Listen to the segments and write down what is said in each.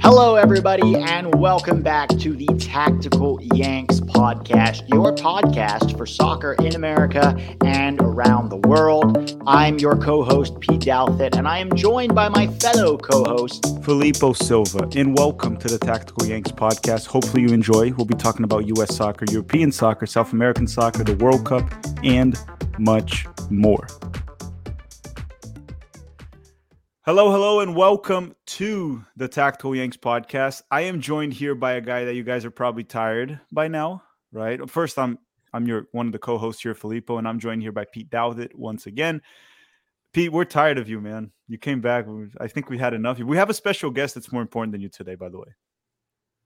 Hello, everybody, and welcome back to the Tactical Yanks Podcast, your podcast for soccer in America and around the world. I'm your co-host, Pete Douthit, and I am joined by my fellow co-host, Filippo Silva, and welcome to the Tactical Yanks Podcast. Hopefully you enjoy. We'll be talking about U.S. soccer, European soccer, South American soccer, the World Cup, and much more. Hello, and welcome to the Tactical Yanks Podcast. I am joined here by a guy that you guys are probably tired by now, right? First, I'm your one of the co-hosts here, Filippo, and I'm joined here by Pete Douthit once again. Pete, we're tired of you, man. You came back. I think we had enough. We have a special guest that's more important than you today, by the way.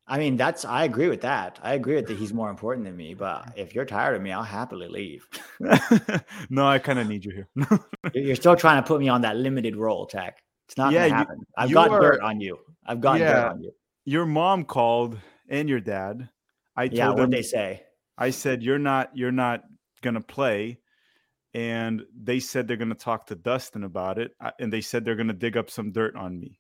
I mean, I agree with that. I agree with that he's more important than me, but if you're tired of me, I'll happily leave. No, I kind of need you here. You're still trying to put me on that limited role, Tech. It's not going to happen. I've got dirt on you. Your mom called and your dad. I told them, what they say. I said, you're not going to play. And they said they're going to talk to Dustin about it. And they said they're going to dig up some dirt on me.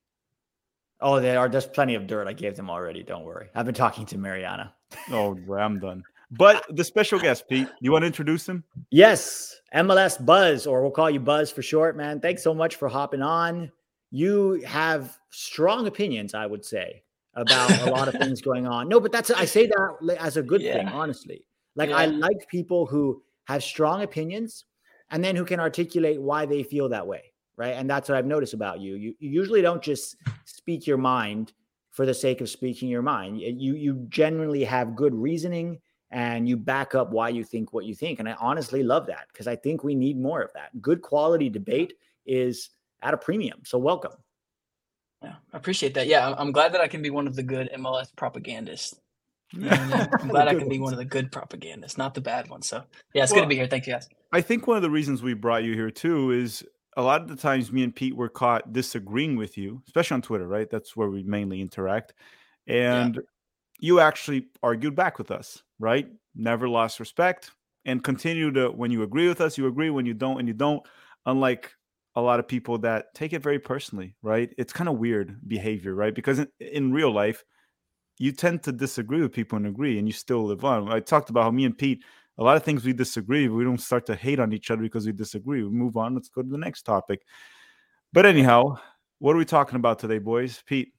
Oh, there's plenty of dirt I gave them already. Don't worry. I've been talking to Mariana. Oh, I'm done. But the special guest, Pete, you want to introduce him? Yes. MLS Buzz, or we'll call you Buzz for short, man. Thanks so much for hopping on. You have strong opinions, I would say, about a lot of things going on. No, but I say that as a good thing, honestly. I like people who have strong opinions and then who can articulate why they feel that way, right? And that's what I've noticed about you. You usually don't just speak your mind for the sake of speaking your mind. You generally have good reasoning and you back up why you think what you think. And I honestly love that because I think we need more of that. Good quality debate is at a premium. So welcome. Yeah, I appreciate that. Yeah, I'm glad that I can be one of the good MLS propagandists. Yeah. I'm glad I can be one of the good propagandists, not the bad ones. So yeah, it's good to be here. Thank you guys. I think one of the reasons we brought you here too is a lot of the times me and Pete were caught disagreeing with you, especially on Twitter, right? That's where we mainly interact. And you actually argued back with us, right? Never lost respect and continue to, when you agree with us, you agree, when you don't, and you don't, unlike a lot of people that take it very personally, right? It's kind of weird behavior, right? Because in real life, you tend to disagree with people and agree, and you still live on. I talked about how me and Pete, a lot of things we disagree, we don't start to hate on each other because we disagree. We move on. Let's go to the next topic. But anyhow, what are we talking about today, boys? Pete?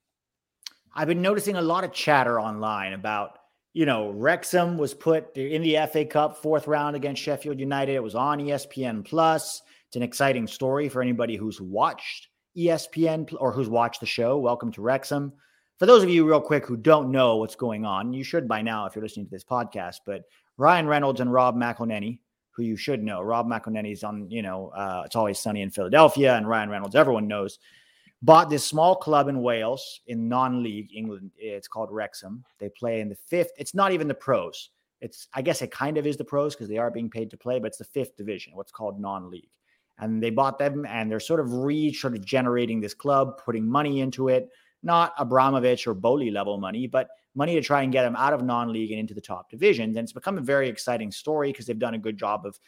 I've been noticing a lot of chatter online about, Wrexham was put in the FA Cup fourth round against Sheffield United. It was on ESPN+. It's an exciting story for anybody who's watched ESPN or who's watched the show. Welcome to Wrexham. For those of you real quick who don't know what's going on, you should by now if you're listening to this podcast, but Ryan Reynolds and Rob McElhenney, who you should know. Rob McElhenney is on, It's Always Sunny in Philadelphia, and Ryan Reynolds, everyone knows, bought this small club in Wales in non-league England. It's called Wrexham. They play in the fifth. It's not even the pros. I guess it kind of is the pros because they are being paid to play, but it's the fifth division, what's called non-league. And they bought them, and they're sort of generating this club, putting money into it, not Abramovich or Boli level money, but money to try and get them out of non-league and into the top divisions. And it's become a very exciting story because they've done a good job of,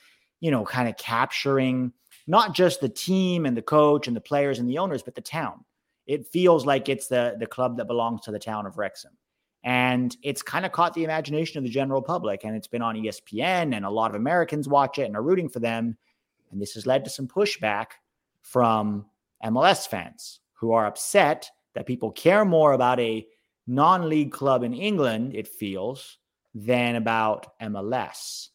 kind of capturing not just the team and the coach and the players and the owners, but the town. It feels like it's the club that belongs to the town of Wrexham. And it's kind of caught the imagination of the general public, and it's been on ESPN, and a lot of Americans watch it and are rooting for them. And this has led to some pushback from MLS fans who are upset that people care more about a non-league club in England, it feels, than about MLS.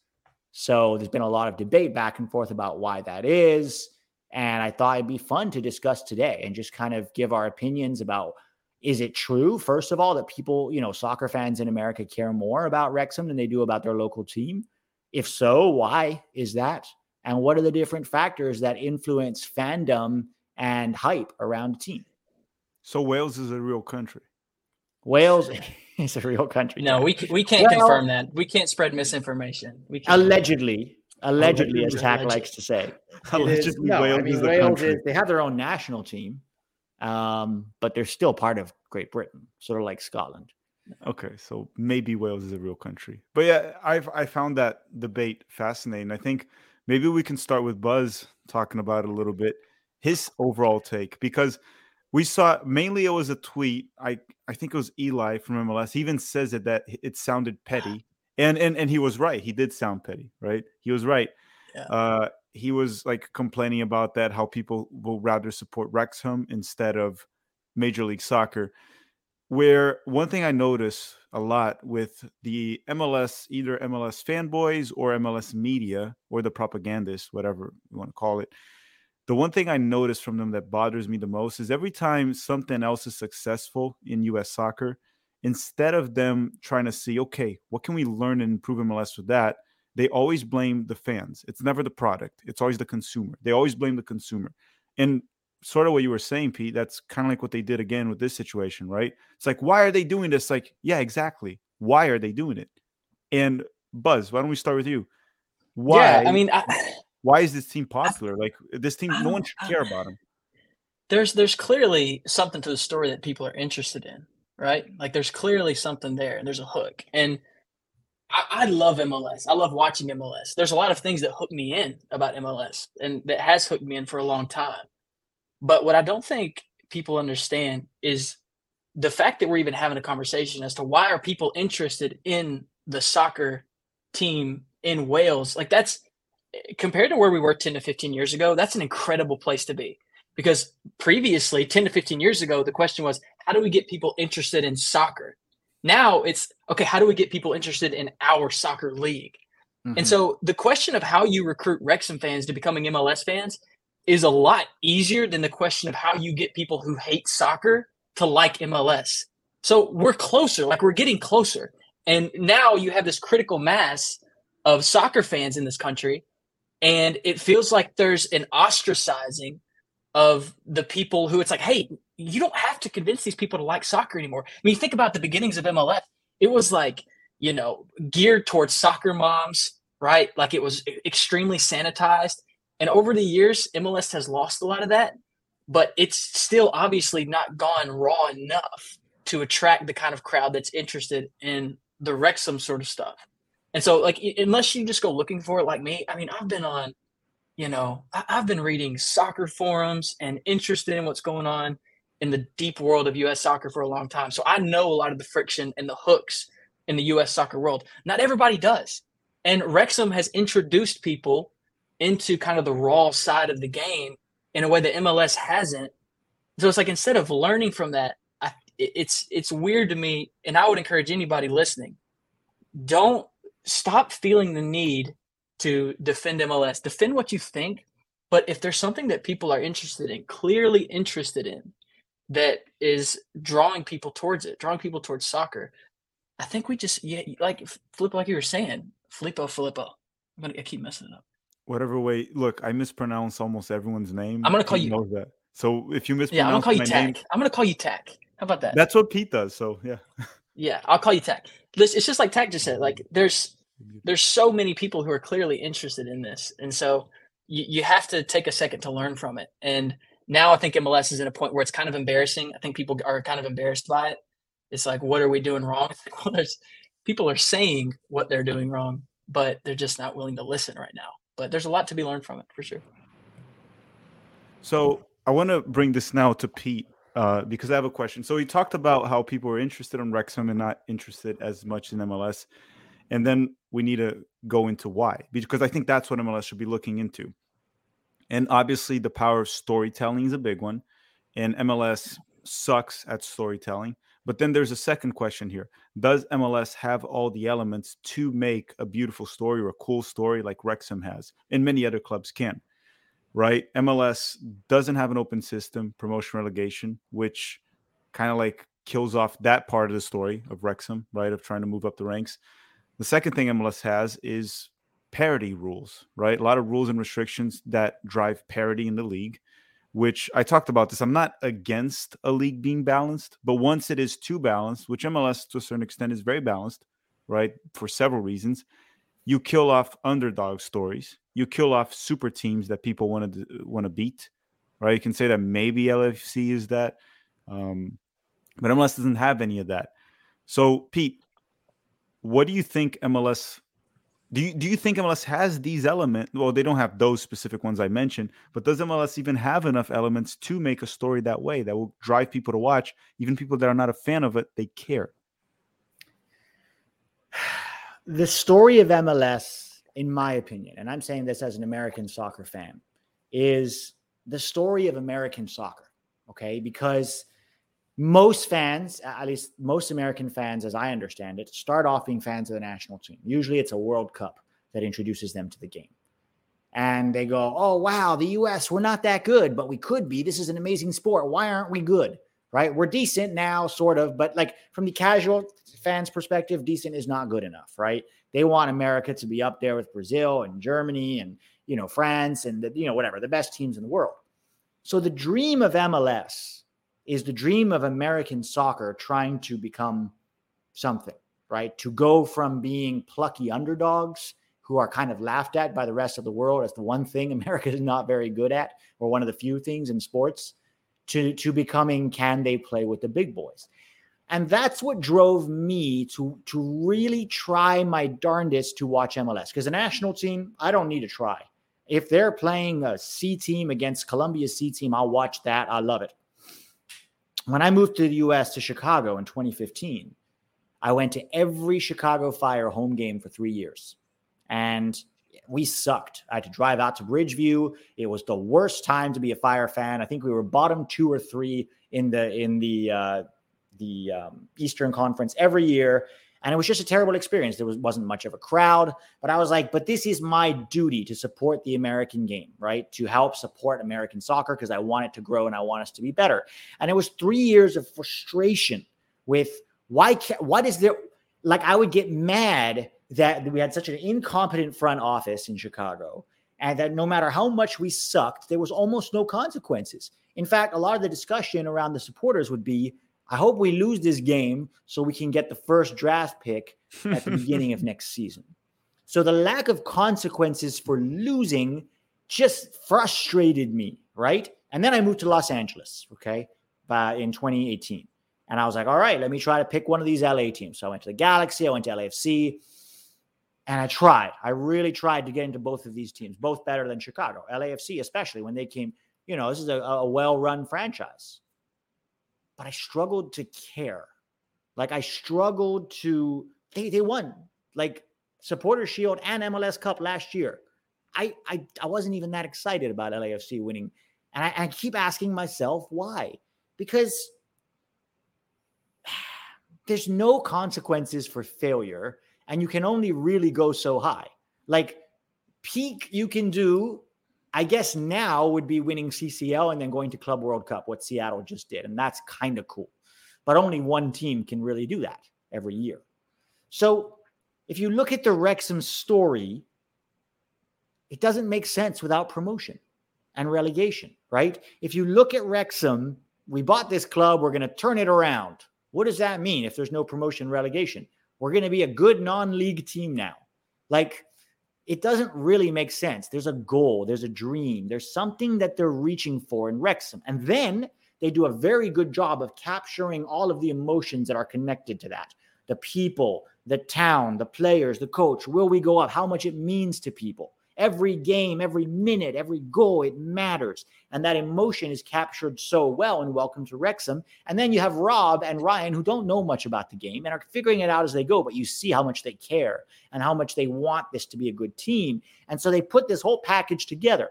So there's been a lot of debate back and forth about why that is. And I thought it'd be fun to discuss today and just kind of give our opinions about, is it true, first of all, that people, soccer fans in America care more about Wrexham than they do about their local team? If so, why is that? And what are the different factors that influence fandom and hype around a team. So Wales is a real country. Wales is a real country. No, we can't confirm that. We can't spread misinformation. We can't. Allegedly, as Tack likes to say. Allegedly, Wales is, they have their own national team, but they're still part of Great Britain, sort of like Scotland. Okay, so maybe Wales is a real country. But yeah, I found that debate fascinating. I think maybe we can start with Buzz talking about it a little bit, his overall take, because we saw mainly it was a tweet. I think it was Eli from MLS. He even says it that it sounded petty. And he was right. He did sound petty, right? He was right. Yeah. He was like complaining about that, how people will rather support Wrexham instead of Major League Soccer. Where one thing I notice a lot with the MLS, either MLS fanboys or MLS media or the propagandists, whatever you want to call it, the one thing I notice from them that bothers me the most is every time something else is successful in U.S. soccer, instead of them trying to see, okay, what can we learn and improve MLS with that, they always blame the fans. It's never the product. It's always the consumer. They always blame the consumer. And sort of what you were saying, Pete, that's kind of like what they did again with this situation, right? It's like, why are they doing this? Like, yeah, exactly. Why are they doing it? And Buzz, why don't we start with you? Why? Yeah, I mean, why is this team popular? No one should care about them. There's clearly something to the story that people are interested in. Right? Like there's clearly something there and there's a hook. And I love MLS. I love watching MLS. There's a lot of things that hook me in about MLS and that has hooked me in for a long time. But what I don't think people understand is the fact that we're even having a conversation as to why are people interested in the soccer team in Wales? Like that's compared to where we were 10 to 15 years ago, that's an incredible place to be. Because previously, 10 to 15 years ago, the question was, how do we get people interested in soccer? Now it's, okay, how do we get people interested in our soccer league? Mm-hmm. And so the question of how you recruit Wrexham fans to becoming MLS fans is a lot easier than the question of how you get people who hate soccer to like MLS. So we're closer, like we're getting closer. And now you have this critical mass of soccer fans in this country, and it feels like there's an ostracizing of the people who it's like, hey, you don't have to convince these people to like soccer anymore. I mean, think about the beginnings of MLS. It was like, you know, geared towards soccer moms, right? Like it was extremely sanitized. And over the years, MLS has lost a lot of that, but it's still obviously not gone raw enough to attract the kind of crowd that's interested in the Wrexham sort of stuff. And so like, unless you just go looking for it like me, I mean, I've been on, you know, I've been reading soccer forums and interested in what's going on in the deep world of U.S. soccer for a long time. So I know a lot of the friction and the hooks in the U.S. soccer world. Not everybody does. And Wrexham has introduced people into kind of the raw side of the game in a way that MLS hasn't. So it's like, instead of learning from that, it's weird to me. And I would encourage anybody listening, don't stop feeling the need to defend MLS. Defend what you think, but if there's something that people are interested in, clearly interested in, that is drawing people towards it, drawing people towards soccer, I think we just, yeah, like Filippo, like you were saying, Filippo. I keep messing it up. Whatever way, look, I mispronounce almost everyone's name. I'm going to call you. Knows that. So if you mispronounce my name. Yeah, I'm going to call you Tack. I'm going to call you Tack. How about that? That's what Pete does, so yeah. Yeah, I'll call you Tack. It's just like Tack just said, like there's so many people who are clearly interested in this. And so you have to take a second to learn from it. And now I think MLS is in a point where it's kind of embarrassing. I think people are kind of embarrassed by it. It's like, what are we doing wrong? Well, people are saying what they're doing wrong, but they're just not willing to listen right now. But there's a lot to be learned from it for sure. So I want to bring this now to Pete because I have a question. So he talked about how people are interested in Wrexham and not interested as much in MLS. And then we need to go into why, because I think that's what MLS should be looking into. And obviously the power of storytelling is a big one, and MLS sucks at storytelling. But then there's a second question here. Does MLS have all the elements to make a beautiful story or a cool story like Wrexham has and many other clubs can, right? MLS doesn't have an open system, promotion relegation, which kind of like kills off that part of the story of Wrexham, right? Of trying to move up the ranks. The second thing MLS has is parity rules, right? A lot of rules and restrictions that drive parity in the league. which I talked about this. I'm not against a league being balanced, but once it is too balanced, which MLS to a certain extent is very balanced, right, for several reasons, you kill off underdog stories. You kill off super teams that people want to beat, right? You can say that maybe LAFC is that, but MLS doesn't have any of that. So, Pete, what do you think MLS – do you think MLS has these elements – well, they don't have those specific ones I mentioned, but does MLS even have enough elements to make a story that way that will drive people to watch? Even people that are not a fan of it, they care. The story of MLS, in my opinion, and I'm saying this as an American soccer fan, is the story of American soccer, okay? Because most fans, at least most American fans, as I understand it, start off being fans of the national team. Usually it's a World Cup that introduces them to the game. And they go, oh, wow, the U.S., we're not that good, but we could be. This is an amazing sport. Why aren't we good? Right? We're decent now, sort of, but like from the casual fans' perspective, decent is not good enough, right? They want America to be up there with Brazil and Germany and, you know, France and, whatever, the best teams in the world. So the dream of MLS is the dream of American soccer trying to become something, right? To go from being plucky underdogs who are kind of laughed at by the rest of the world as the one thing America is not very good at, or one of the few things in sports, to becoming, can they play with the big boys? And that's what drove me to really try my darndest to watch MLS. Because the national team, I don't need to try. If they're playing a C team against Colombia's C team, I'll watch that. I love it. When I moved to the U.S., to Chicago in 2015, I went to every Chicago Fire home game for 3 years. And we sucked. I had to drive out to Bridgeview. It was the worst time to be a Fire fan. I think we were bottom 2 or 3 in the Eastern Conference every year. And it was just a terrible experience. There wasn't much of a crowd, but I was like, but this is my duty to support the American game, right? To help support American soccer because I want it to grow and I want us to be better. And it was 3 years of frustration with I would get mad that we had such an incompetent front office in Chicago and that no matter how much we sucked, there was almost no consequences. In fact, a lot of the discussion around the supporters would be, I hope we lose this game so we can get the first draft pick at the beginning of next season. So the lack of consequences for losing just frustrated me, right? And then I moved to Los Angeles, okay, in 2018. And I was like, all right, let me try to pick one of these LA teams. So I went to the Galaxy, I went to LAFC, and I tried. I really tried to get into both of these teams, both better than Chicago. LAFC, especially when they came, this is a well-run franchise. But I struggled to care. Like I struggled to, they won like Supporters Shield and MLS Cup last year. I wasn't even that excited about LAFC winning. And I keep asking myself why, because there's no consequences for failure and you can only really go so high. Like peak you can do, I guess now would be winning CCL and then going to Club World Cup, what Seattle just did. And that's kind of cool. But only one team can really do that every year. So if you look at the Wrexham story, it doesn't make sense without promotion and relegation, right? If you look at Wrexham, we bought this club, we're going to turn it around. What does that mean if there's no promotion relegation? We're going to be a good non-league team now. Like, it doesn't really make sense. There's a goal. There's a dream. There's something that they're reaching for in Wrexham. And then they do a very good job of capturing all of the emotions that are connected to that. The people, the town, the players, the coach, will we go up, how much it means to people. Every game, every minute, every goal, it matters. And that emotion is captured so well in Welcome to Wrexham. And then you have Rob and Ryan who don't know much about the game and are figuring it out as they go, but you see how much they care and how much they want this to be a good team. And so they put this whole package together.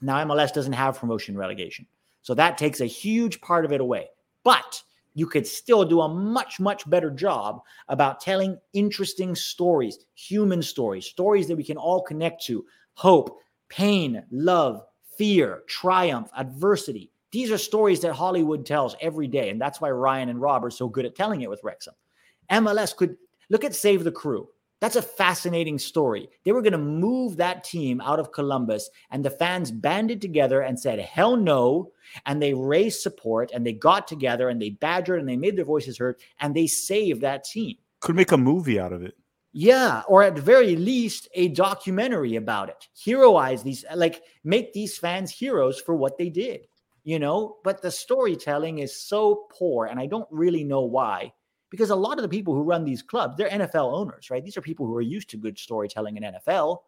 Now MLS doesn't have promotion relegation. So that takes a huge part of it away. But you could still do a much, much better job about telling interesting stories, human stories, stories that we can all connect to, hope, pain, love, fear, triumph, adversity. These are stories that Hollywood tells every day, and that's why Ryan and Rob are so good at telling it with Wrexham. MLS could, look at Save the Crew, That's a fascinating story. They were going to move that team out of Columbus, and the fans banded together and said, hell no, and they raised support, and they got together, and they badgered, and they made their voices heard, and they saved that team. Could make a movie out of it. Yeah, or at the very least, a documentary about it. Heroize these, like make these fans heroes for what they did, you know? But the storytelling is so poor, and I don't really know why. Because a lot of the people who run these clubs, they're NFL owners, right? These are people who are used to good storytelling in NFL.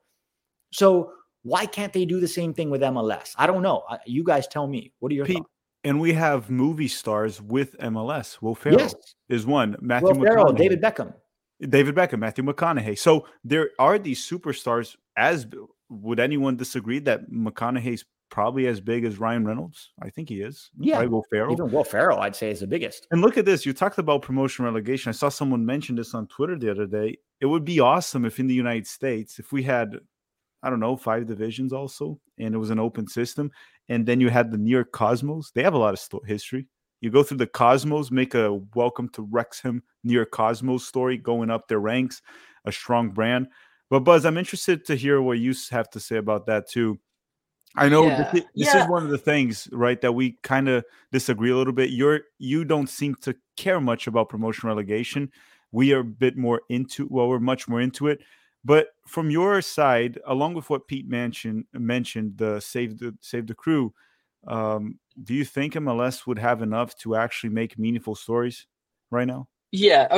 So why can't they do the same thing with MLS? I don't know. You guys tell me. What are your thoughts? And we have movie stars with MLS. Will Ferrell is one. Matthew Will Ferrell, David Beckham, Matthew McConaughey. So there are these superstars. As would anyone disagree that McConaughey's probably as big as Ryan Reynolds? I think he is. Yeah. Probably Will Ferrell. Even Will Ferrell, I'd say, is the biggest. And look at this. You talked about promotion relegation. I saw someone mention this on Twitter the other day. It would be awesome if in the United States, if we had, I don't know, 5 divisions also, and it was an open system. And then you had the New York Cosmos. They have a lot of history. You go through the Cosmos, make a Welcome to Wrexham, New York Cosmos story, going up their ranks, a strong brand. But Buzz, I'm interested to hear what you have to say about that too. I know this is one of the things, right, that we kind of disagree a little bit. You don't seem to care much about promotion relegation. We are a bit more into, well, we're much more into it. But from your side, along with what Pete mentioned, the Save the Crew, do you think MLS would have enough to actually make meaningful stories right now? Yeah,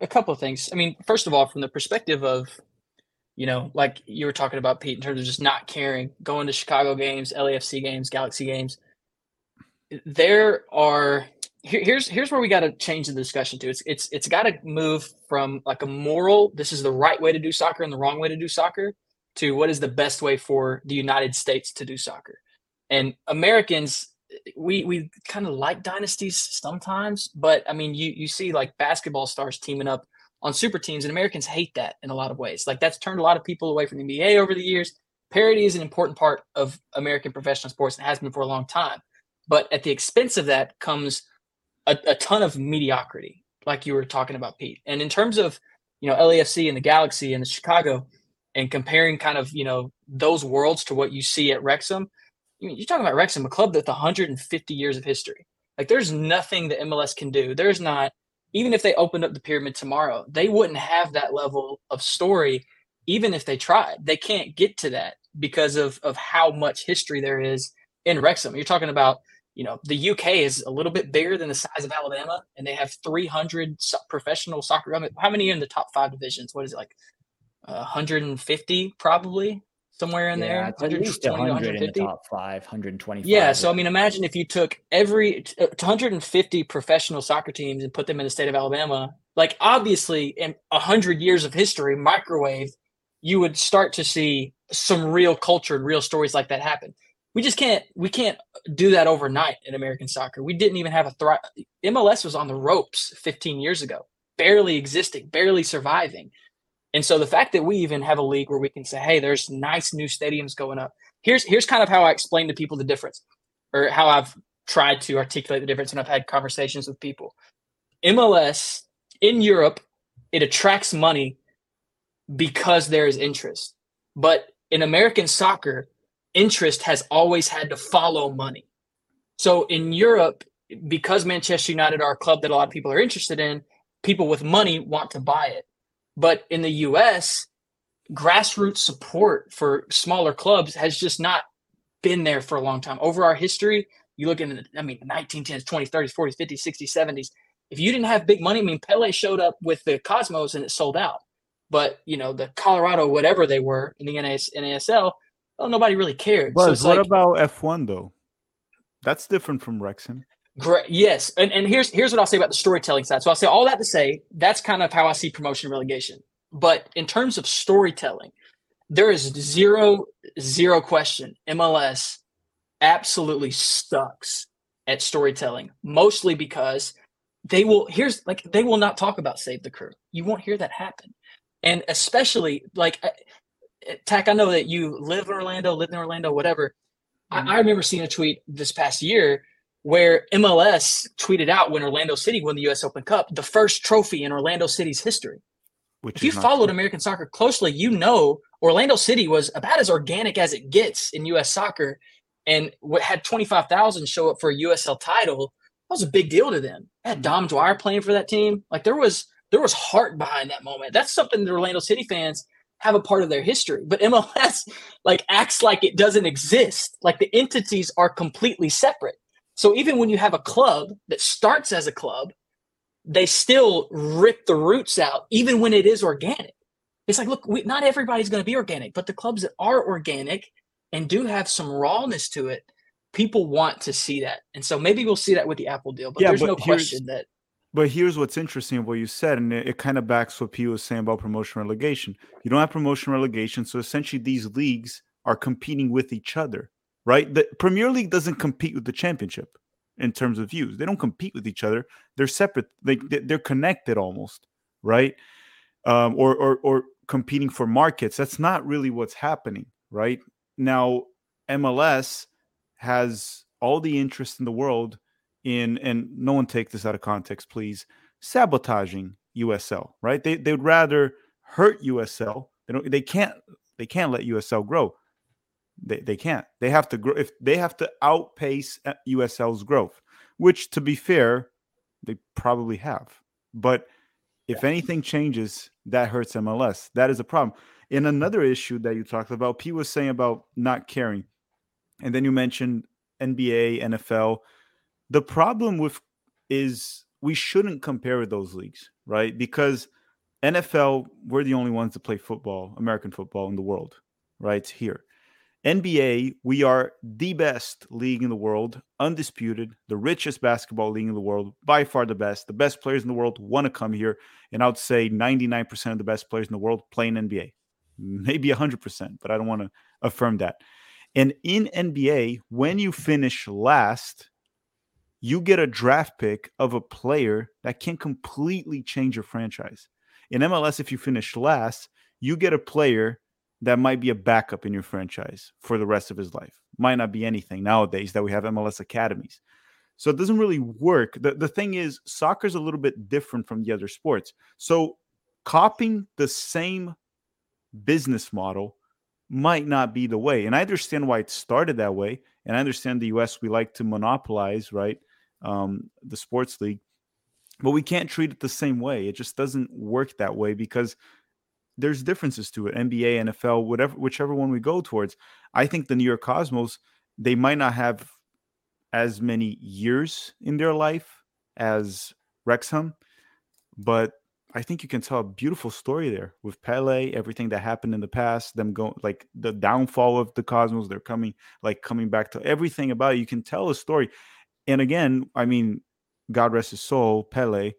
a couple of things. I mean, first of all, from the perspective of, you know, like you were talking about, Pete, in terms of just not caring, going to Chicago games, LAFC games, Galaxy games. Here's where we got to change the discussion to. It's got to move from like a moral, this is the right way to do soccer and the wrong way to do soccer, to what is the best way for the United States to do soccer. And Americans, we kind of like dynasties sometimes, but I mean, you see like basketball stars teaming up on super teams, and Americans hate that in a lot of ways. Like that's turned a lot of people away from the NBA over the years. Parity is an important part of American professional sports and has been for a long time. But at the expense of that comes a ton of mediocrity, like you were talking about, Pete. And in terms of, you know, LAFC and the Galaxy and the Chicago and comparing kind of, you know, those worlds to what you see at Wrexham, I mean, you're talking about Wrexham, a club that's 150 years of history. Like there's nothing that MLS can do. There's not. Even if they opened up the pyramid tomorrow, they wouldn't have that level of story, even if they tried. They can't get to that because of how much history there is in Wrexham. You're talking about, you know, the UK is a little bit bigger than the size of Alabama, and they have 300 professional soccer. I mean, how many are in the top 5 divisions? What is it, like 150 probably, somewhere in there? It's 120 to 150 in the top 5, 125. Yeah, so I mean, imagine if you took every 250 professional soccer teams and put them in the state of Alabama. Like obviously, in 100 years of history, microwave, you would start to see some real culture and real stories like that happen. We just can't do that overnight in American soccer. We didn't even have a MLS was on the ropes 15 years ago, barely existing, barely surviving. And so the fact that we even have a league where we can say, hey, there's nice new stadiums going up. Here's kind of how I explain to people the difference, or how I've tried to articulate the difference when I've had conversations with people. MLS in Europe, it attracts money because there is interest. But in American soccer, interest has always had to follow money. So in Europe, because Manchester United are a club that a lot of people are interested in, people with money want to buy it. But in the U.S., grassroots support for smaller clubs has just not been there for a long time. Over our history, you look into the 1910s, 20s, 30s, 40s, 50s, 60s, 70s. If you didn't have big money, I mean, Pele showed up with the Cosmos and it sold out. But, you know, the Colorado, whatever they were in the NASL, well, nobody really cared. But so what about F1, though? That's different from Wrexham. Great. Yes. And here's what I'll say about the storytelling side. So I'll say all that to say that's kind of how I see promotion relegation. But in terms of storytelling, there is zero question. MLS absolutely sucks at storytelling, mostly because they will not talk about Save the Crew. You won't hear that happen. And especially like Tack, I know that you lived in Orlando, whatever. Mm-hmm. I remember seeing a tweet this past year where MLS tweeted out when Orlando City won the US Open Cup, the first trophy in Orlando City's history. Which if you followed American soccer closely, you know Orlando City was about as organic as it gets in U.S. soccer, and had 25,000 show up for a USL title. That was a big deal to them. They had Dom Dwyer playing for that team. Like, there was heart behind that moment. That's something that Orlando City fans have a part of their history. But MLS, like, acts like it doesn't exist. Like, the entities are completely separate. So even when you have a club that starts as a club, they still rip the roots out, even when it is organic. It's like, look, not everybody's going to be organic, but the clubs that are organic and do have some rawness to it, people want to see that. And so maybe we'll see that with the Apple deal, but there's no question that. But here's what's interesting, what you said, and it kind of backs what Pete was saying about promotion relegation. You don't have promotion relegation, so essentially these leagues are competing with each other, right? The Premier League doesn't compete with the Championship in terms of views. They don't compete with each other. They're separate. They're connected almost, right? Or competing for markets. That's not really what's happening, right? Now, MLS has all the interest in the world in, and no one take this out of context, please, sabotaging USL, right? They'd rather hurt USL. They can't let USL grow. They can't. They have to grow. If they have to outpace USL's growth, which, to be fair, they probably have. But if anything changes, that hurts MLS. That is a problem. And another issue that you talked about, P was saying about not caring. And then you mentioned NBA, NFL. The problem is we shouldn't compare those leagues, right? Because NFL, we're the only ones that play football, American football in the world, right? Here. NBA, we are the best league in the world, undisputed, the richest basketball league in the world, by far the best. The best players in the world want to come here, and I would say 99% of the best players in the world play in NBA. Maybe 100%, but I don't want to affirm that. And in NBA, when you finish last, you get a draft pick of a player that can completely change your franchise. In MLS, if you finish last, you get a player that might be a backup in your franchise for the rest of his life. Might not be anything nowadays that we have MLS academies. So it doesn't really work. The thing is, soccer is a little bit different from the other sports. So copying the same business model might not be the way. And I understand why it started that way. And I understand the U.S., we like to monopolize, right, the sports league. But we can't treat it the same way. It just doesn't work that way because there's differences to it. NBA, NFL, whichever one we go towards. I think the New York Cosmos, they might not have as many years in their life as Wrexham, but I think you can tell a beautiful story there with Pele, everything that happened in the past, them going, like, the downfall of the Cosmos, they're coming back to everything about it. You can tell a story. And again, I mean, God rest his soul, Pele,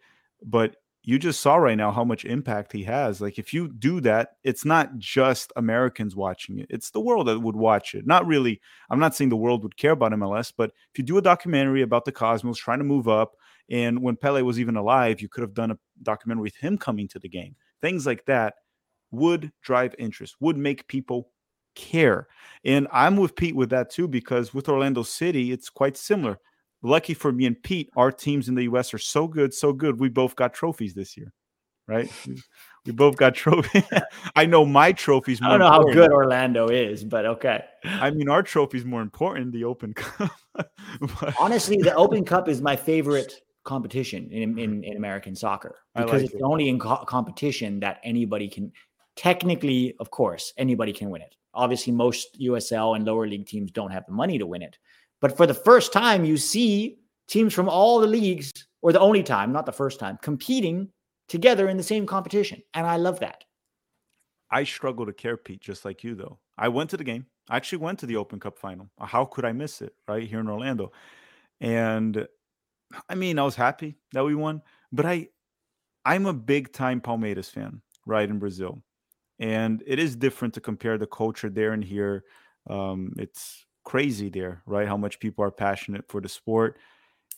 but you just saw right now how much impact he has. Like, if you do that, it's not just Americans watching it. It's the world that would watch it. Not really. I'm not saying the world would care about MLS, but if you do a documentary about the Cosmos trying to move up, and when Pele was even alive, you could have done a documentary with him coming to the game. Things like that would drive interest, would make people care. And I'm with Pete with that too, because with Orlando City, it's quite similar. Lucky for me and Pete, our teams in the U.S. are so good, so good. We both got trophies this year, right? We both got trophies. I know my trophy's more important. I don't know how good Orlando is, but okay. I mean, our trophy's more important, the Open Cup. Honestly, the Open Cup is my favorite competition in American soccer because like it's the only competition that anybody can – technically, of course, anybody can win it. Obviously, most USL and lower league teams don't have the money to win it. But for the first time, you see teams from all the leagues, or the only time, not the first time, competing together in the same competition. And I love that. I struggle to care, Pete, just like you, though. I went to the game. I actually went to the Open Cup final. How could I miss it, right, here in Orlando? And, I mean, I was happy that we won. But I'm a big-time Palmeiras fan, right, in Brazil. And it is different to compare the culture there and here. It's crazy there, right? How much people are passionate for the sport.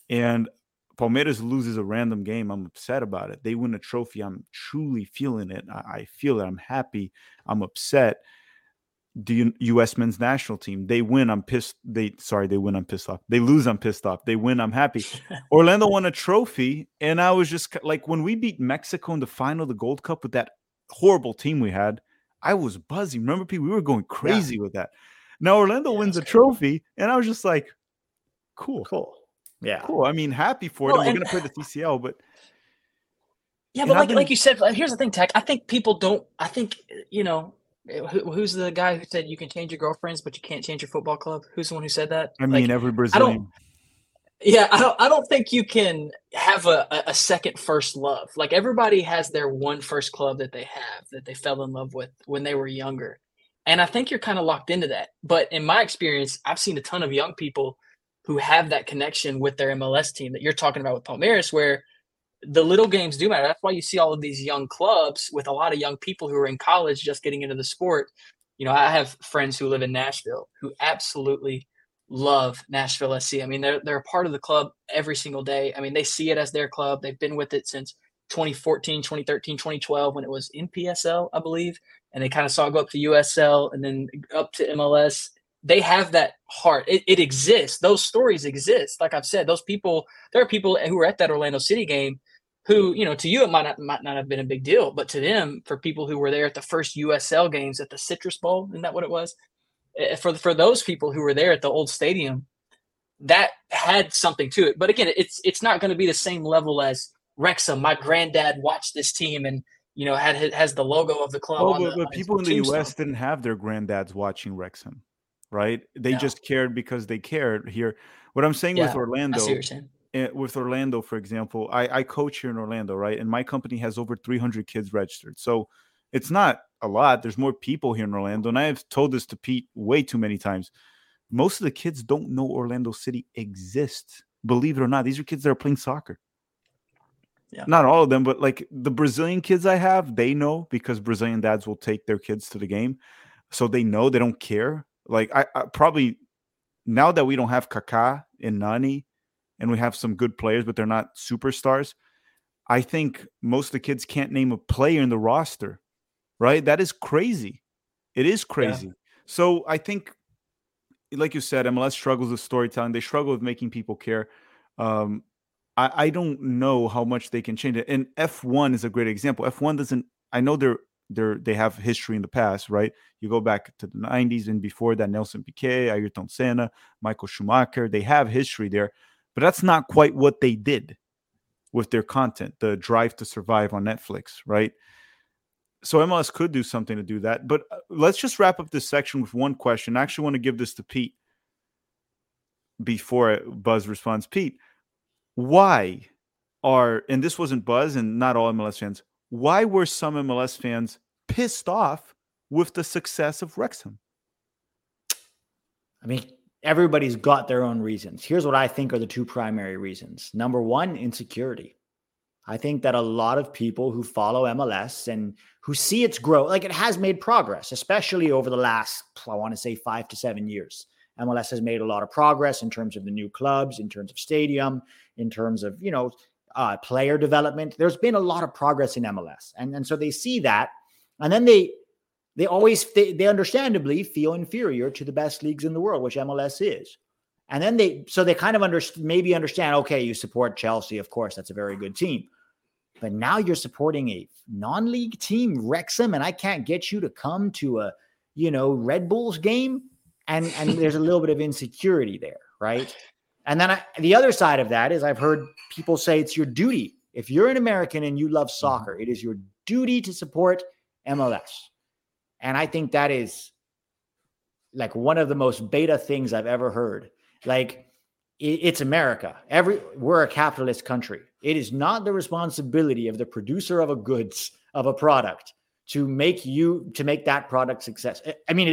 And Palmeiras loses a random game. I'm upset about it. They win a trophy. I'm truly feeling it. I feel it. I'm happy. I'm upset. The U.S. men's national team, they win. I'm pissed. They win. I'm pissed off. They lose. I'm pissed off. They win. I'm happy. Orlando won a trophy. And I was just like, when we beat Mexico in the final, the Gold Cup with that horrible team we had, I was buzzing. Remember, Pete, we were going crazy with that. Now Orlando wins a trophy, and I was just like, cool. Yeah. Cool. I mean, happy for it. And we're going to play the CCL, but. Yeah, but like you said, here's the thing, Tech. I think people don't – I think, you know, who's the guy who said you can change your girlfriends, but you can't change your football club? Who's the one who said that? I mean, every Brazilian. I don't think you can have a second first love. Like, everybody has their one first club that they have, that they fell in love with when they were younger. And I think you're kind of locked into that. But in my experience, I've seen a ton of young people who have that connection with their MLS team that you're talking about with Palmeiras, where the little games do matter. That's why you see all of these young clubs with a lot of young people who are in college just getting into the sport. You know, I have friends who live in Nashville who absolutely love Nashville SC. I mean, they're a part of the club every single day. I mean, they see it as their club. They've been with it since 2014, 2013, 2012 when it was in PSL, I believe. And they kind of saw it go up to USL and then up to MLS. They have that heart. It exists. Those stories exist. Like I've said, those people, there are people who were at that Orlando City game who, you know, to you, it might not have been a big deal, but to them, for people who were there at the first USL games at the Citrus Bowl, isn't that what it was? For those people who were there at the old stadium, that had something to it. But again, it's not going to be the same level as Wrexham. My granddad watched this team and, you know, has the logo of the club. But people in the U.S. didn't have their granddads watching Wrexham. Right? They just cared because they cared here. What I'm saying with Orlando, for example, I coach here in Orlando, right? And my company has over 300 kids registered. So it's not a lot. There's more people here in Orlando. And I have told this to Pete way too many times. Most of the kids don't know Orlando City exists. Believe it or not, these are kids that are playing soccer. Yeah. Not all of them, but like the Brazilian kids I have, they know because Brazilian dads will take their kids to the game. So they know, they don't care. Like I probably now that we don't have Kaká and Nani and we have some good players, but they're not superstars. I think most of the kids can't name a player in the roster, right? That is crazy. It is crazy. Yeah. So I think, like you said, MLS struggles with storytelling. They struggle with making people care. I don't know how much they can change it. And F1 is a great example. F1 doesn't, I know they have history in the past, right? You go back to the 90s and before that, Nelson Piquet, Ayrton Senna, Michael Schumacher, they have history there, but that's not quite what they did with their content, the Drive to Survive on Netflix, right? So MLS could do something to do that, but let's just wrap up this section with one question. I actually want to give this to Pete before Buzz responds. Pete, why are, and this wasn't Buzz and not all MLS fans, why were some MLS fans pissed off with the success of Wrexham? I mean, everybody's got their own reasons. Here's what I think are the two primary reasons. Number one, insecurity. I think that a lot of people who follow MLS and who see its growth, like it has made progress, especially over the last, 5 to 7 years. MLS has made a lot of progress in terms of the new clubs, in terms of stadium, in terms of, you know, player development. There's been a lot of progress in MLS. And so they see that. And then they understandably feel inferior to the best leagues in the world, which MLS is. And then they kind of understand, okay, you support Chelsea. Of course, that's a very good team. But now you're supporting a non-league team, Wrexham, and I can't get you to come to a, you know, Red Bulls game. And there's a little bit of insecurity there, right? And then the other side of that is I've heard people say it's your duty. If you're an American and you love soccer, it is your duty to support MLS. And I think that is like one of the most beta things I've ever heard. Like it's America. We're a capitalist country. It is not the responsibility of the producer of a product to make that product successful. I mean,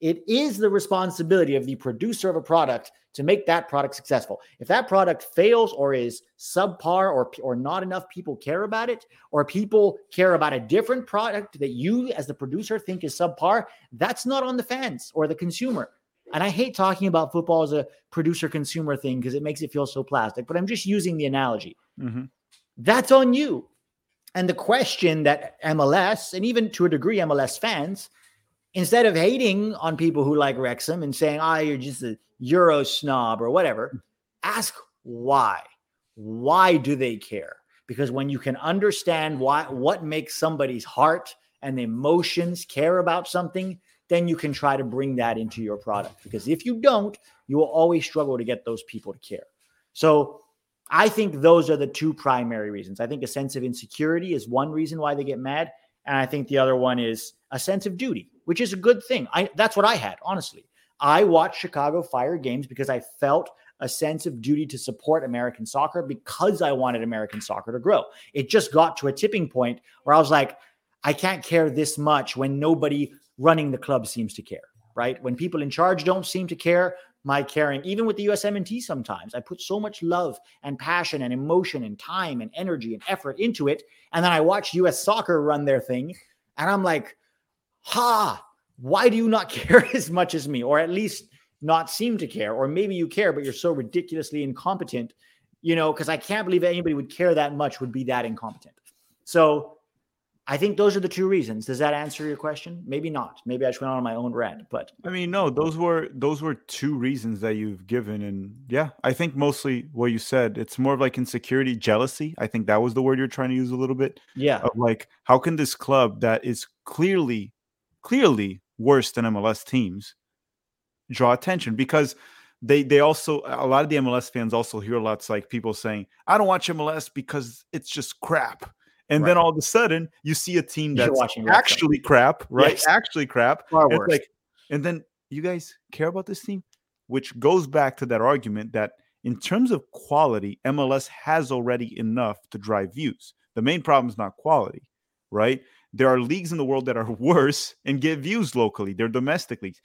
It is the responsibility of the producer of a product to make that product successful. If that product fails or is subpar or not enough people care about it, or people care about a different product that you as the producer think is subpar, that's not on the fans or the consumer. And I hate talking about football as a producer-consumer thing because it makes it feel so plastic, but I'm just using the analogy. Mm-hmm. That's on you. And the question that MLS, and even to a degree MLS fans, instead of hating on people who like Wrexham and saying, you're just a Euro snob or whatever, ask why. Why do they care? Because when you can understand why, what makes somebody's heart and emotions care about something, then you can try to bring that into your product. Because if you don't, you will always struggle to get those people to care. So I think those are the two primary reasons. I think a sense of insecurity is one reason why they get mad. And I think the other one is a sense of duty, which is a good thing. That's what I had, honestly. I watched Chicago Fire games because I felt a sense of duty to support American soccer because I wanted American soccer to grow. It just got to a tipping point where I was like, I can't care this much when nobody running the club seems to care, right? When people in charge don't seem to care, my caring, even with the USMNT sometimes, I put so much love and passion and emotion and time and energy and effort into it. And then I watch US soccer run their thing. And I'm like, ha, why do you not care as much as me? Or at least not seem to care. Or maybe you care, but you're so ridiculously incompetent, you know, because I can't believe anybody would care that much, would be that incompetent. So I think those are the two reasons. Does that answer your question? Maybe not. Maybe I just went on my own rant, but I mean, no, those were two reasons that you've given. And yeah, I think mostly what you said, it's more of like insecurity, jealousy. I think that was the word you're trying to use a little bit. Yeah. Of like, how can this club that is clearly worse than MLS teams draw attention? Because they also, a lot of the MLS fans also hear lots like people saying, I don't watch MLS because it's just crap. And right. Then all of a sudden, you see a team that's actually crap, right? Yes. Actually crap. It's like, and then you guys care about this team, which goes back to that argument that in terms of quality, MLS has already enough to drive views. The main problem is not quality, right? There are leagues in the world that are worse and get views locally. They're domestic leagues.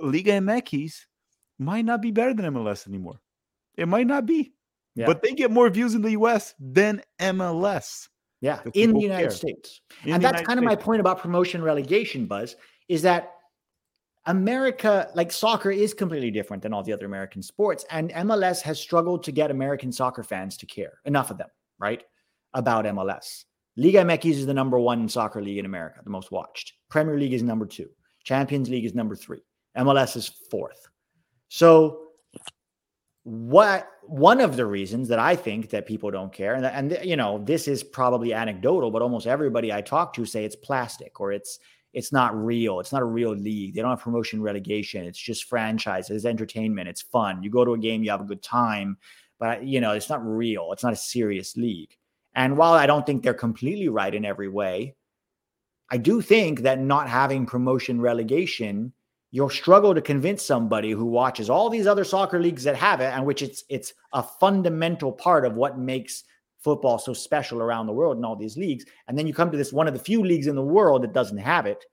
Liga MX might not be better than MLS anymore. It might not be. Yeah. But they get more views in the U.S. than MLS. Yeah, in the United States. And that's kind of my point about promotion relegation, Buzz, is that America, like soccer is completely different than all the other American sports. And MLS has struggled to get American soccer fans to care, enough of them, right, about MLS. Liga MX is the number one soccer league in America, the most watched. Premier League is number 2. Champions League is number 3. MLS is 4th. So one of the reasons that I think that people don't care, and you know, this is probably anecdotal, but almost everybody I talk to say it's plastic or it's not real. It's not a real league. They don't have promotion relegation. It's just franchises, it's entertainment. It's fun. You go to a game, you have a good time, but you know, it's not real. It's not a serious league. And while I don't think they're completely right in every way, I do think that not having promotion relegation, you'll struggle to convince somebody who watches all these other soccer leagues that have it, and which it's a fundamental part of what makes football so special around the world in all these leagues. And then you come to this one of the few leagues in the world that doesn't have it,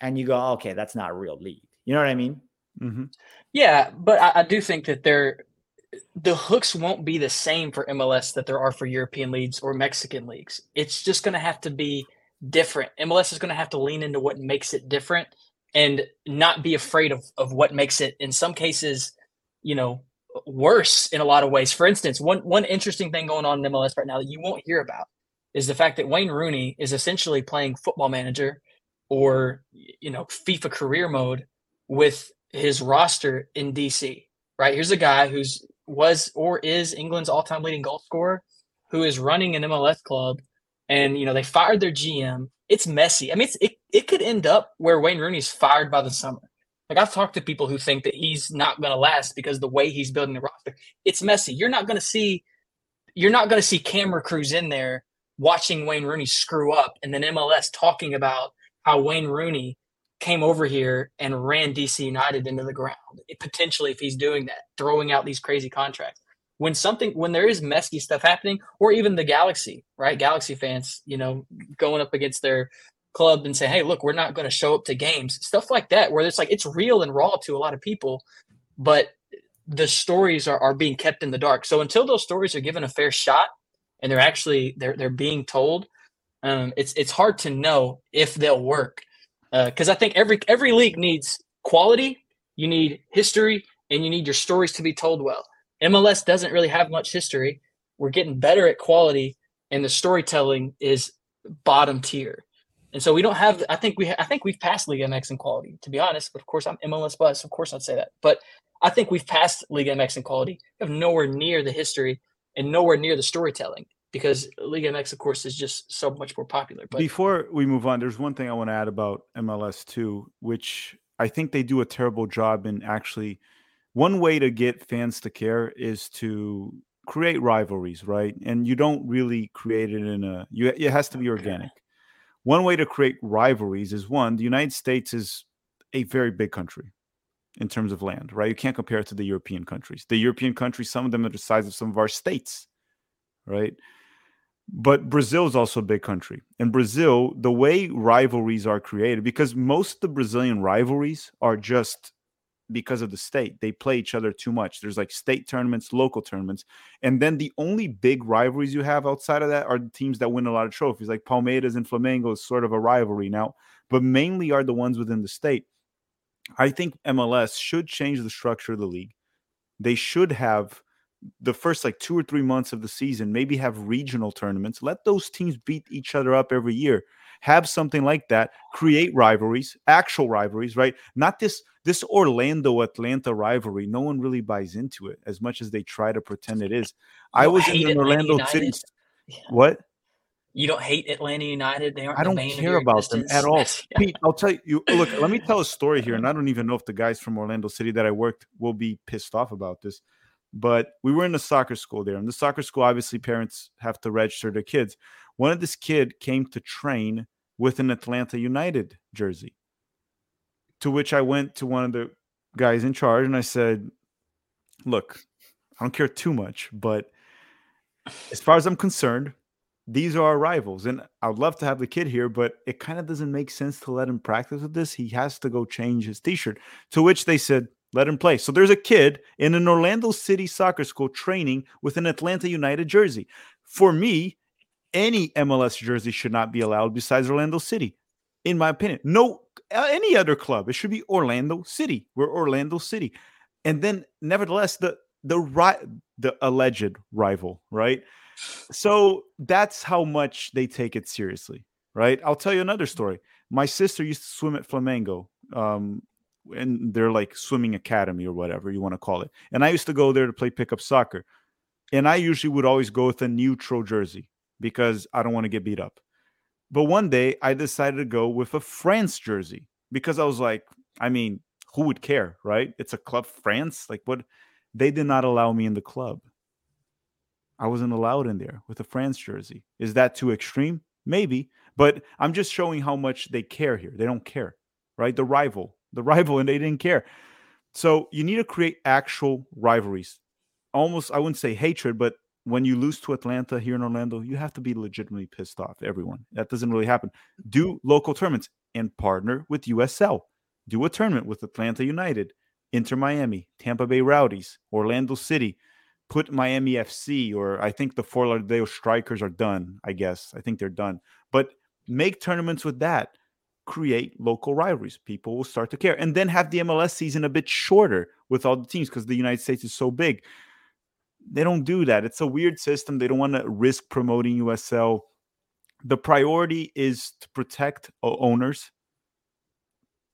and you go, okay, that's not a real league. You know what I mean? Mm-hmm. Yeah, but I do think that the hooks won't be the same for MLS that there are for European leagues or Mexican leagues. It's just going to have to be different. MLS is going to have to lean into what makes it different and not be afraid of what makes it, in some cases, you know, worse in a lot of ways. For instance, one interesting thing going on in MLS right now that you won't hear about is the fact that Wayne Rooney is essentially playing Football Manager or, you know, FIFA career mode with his roster in D.C., right? Here's a guy who is England's all-time leading goal scorer, who is running an MLS club, and, you know, they fired their GM. It's messy. I mean, it could end up where Wayne Rooney's fired by the summer. Like, I've talked to people who think that he's not going to last because the way he's building the roster, it's messy. You're not going to see camera crews in there watching Wayne Rooney screw up and then MLS talking about how Wayne Rooney came over here and ran DC United into the ground. Potentially, if he's doing that, throwing out these crazy contracts. When there is messy stuff happening, or even the Galaxy, right? Galaxy fans, you know, going up against their club and say, hey, look, we're not going to show up to games. Stuff like that, where it's like, it's real and raw to a lot of people, but the stories are being kept in the dark. So until those stories are given a fair shot and they're actually, they're being told, it's hard to know if they'll work. Because I think every league needs quality, you need history, and you need your stories to be told well. MLS doesn't really have much history. We're getting better at quality, and the storytelling is bottom tier. And so we don't have. I think we've passed Liga MX in quality, to be honest. But of course, I'm MLS Buzz, so of course I'd say that. But I think we've passed Liga MX in quality. We have nowhere near the history and nowhere near the storytelling. because Liga MX, of course, is just so much more popular. But before we move on, there's one thing I want to add about MLS too, which I think they do a terrible job in. Actually, one way to get fans to care is to create rivalries, right? And you don't really create it in a, it has to be organic. One way to create rivalries is, one, the United States is a very big country in terms of land, right? You can't compare it to the European countries. The European countries, some of them are the size of some of our states, right? But Brazil is also a big country. In Brazil, the way rivalries are created, because most of the Brazilian rivalries are just because of the state. They play each other too much. There's like state tournaments, local tournaments. And then the only big rivalries you have outside of that are the teams that win a lot of trophies, like Palmeiras and Flamengo is sort of a rivalry now, but mainly are the ones within the state. I think MLS should change the structure of the league. They should have the first like 2 or 3 months of the season, maybe have regional tournaments. Let those teams beat each other up every year. Have something like that. Create rivalries, actual rivalries, right? Not this Orlando-Atlanta rivalry. No one really buys into it as much as they try to pretend it is. I was in an Orlando City. Yeah. What? You don't hate Atlanta United? They aren't. I don't care about them at all. Yeah. Pete, I'll tell you. Look, let me tell a story here, and I don't even know if the guys from Orlando City that I worked will be pissed off about this. But we were in a soccer school there. And the soccer school, obviously, parents have to register their kids. One of this kid came to train with an Atlanta United jersey, to which I went to one of the guys in charge, and I said, look, I don't care too much, but as far as I'm concerned, these are our rivals, and I would love to have the kid here, but it kind of doesn't make sense to let him practice with this. He has to go change his T-shirt, to which they said, let him play. So there's a kid in an Orlando City soccer school training with an Atlanta United jersey. For me, any MLS jersey should not be allowed besides Orlando City, in my opinion. No, any other club. It should be Orlando City. We're Orlando City. And then, nevertheless, the alleged rival, right? So that's how much they take it seriously, right? I'll tell you another story. My sister used to swim at Flamengo, and they're like swimming academy or whatever you want to call it. And I used to go there to play pickup soccer. And I usually would always go with a neutral jersey because I don't want to get beat up. But one day I decided to go with a France jersey because I was like, I mean, who would care, right? It's a club, France. Like, what? They did not allow me in the club. I wasn't allowed in there with a France jersey. Is that too extreme? Maybe. But I'm just showing how much they care here. They don't care, right? The rival, and they didn't care. So you need to create actual rivalries. Almost, I wouldn't say hatred, but when you lose to Atlanta here in Orlando, you have to be legitimately pissed off, everyone. That doesn't really happen. Do local tournaments and partner with USL. Do a tournament with Atlanta United, Inter Miami, Tampa Bay Rowdies, Orlando City. Put Miami FC, or I think the Fort Lauderdale Strikers are done, I guess. I think they're done. But make tournaments with that. Create local rivalries. People will start to care. And then have the MLS season a bit shorter with all the teams because the United States is so big. They don't do that. It's a weird system. They don't want to risk promoting USL. The priority is to protect owners,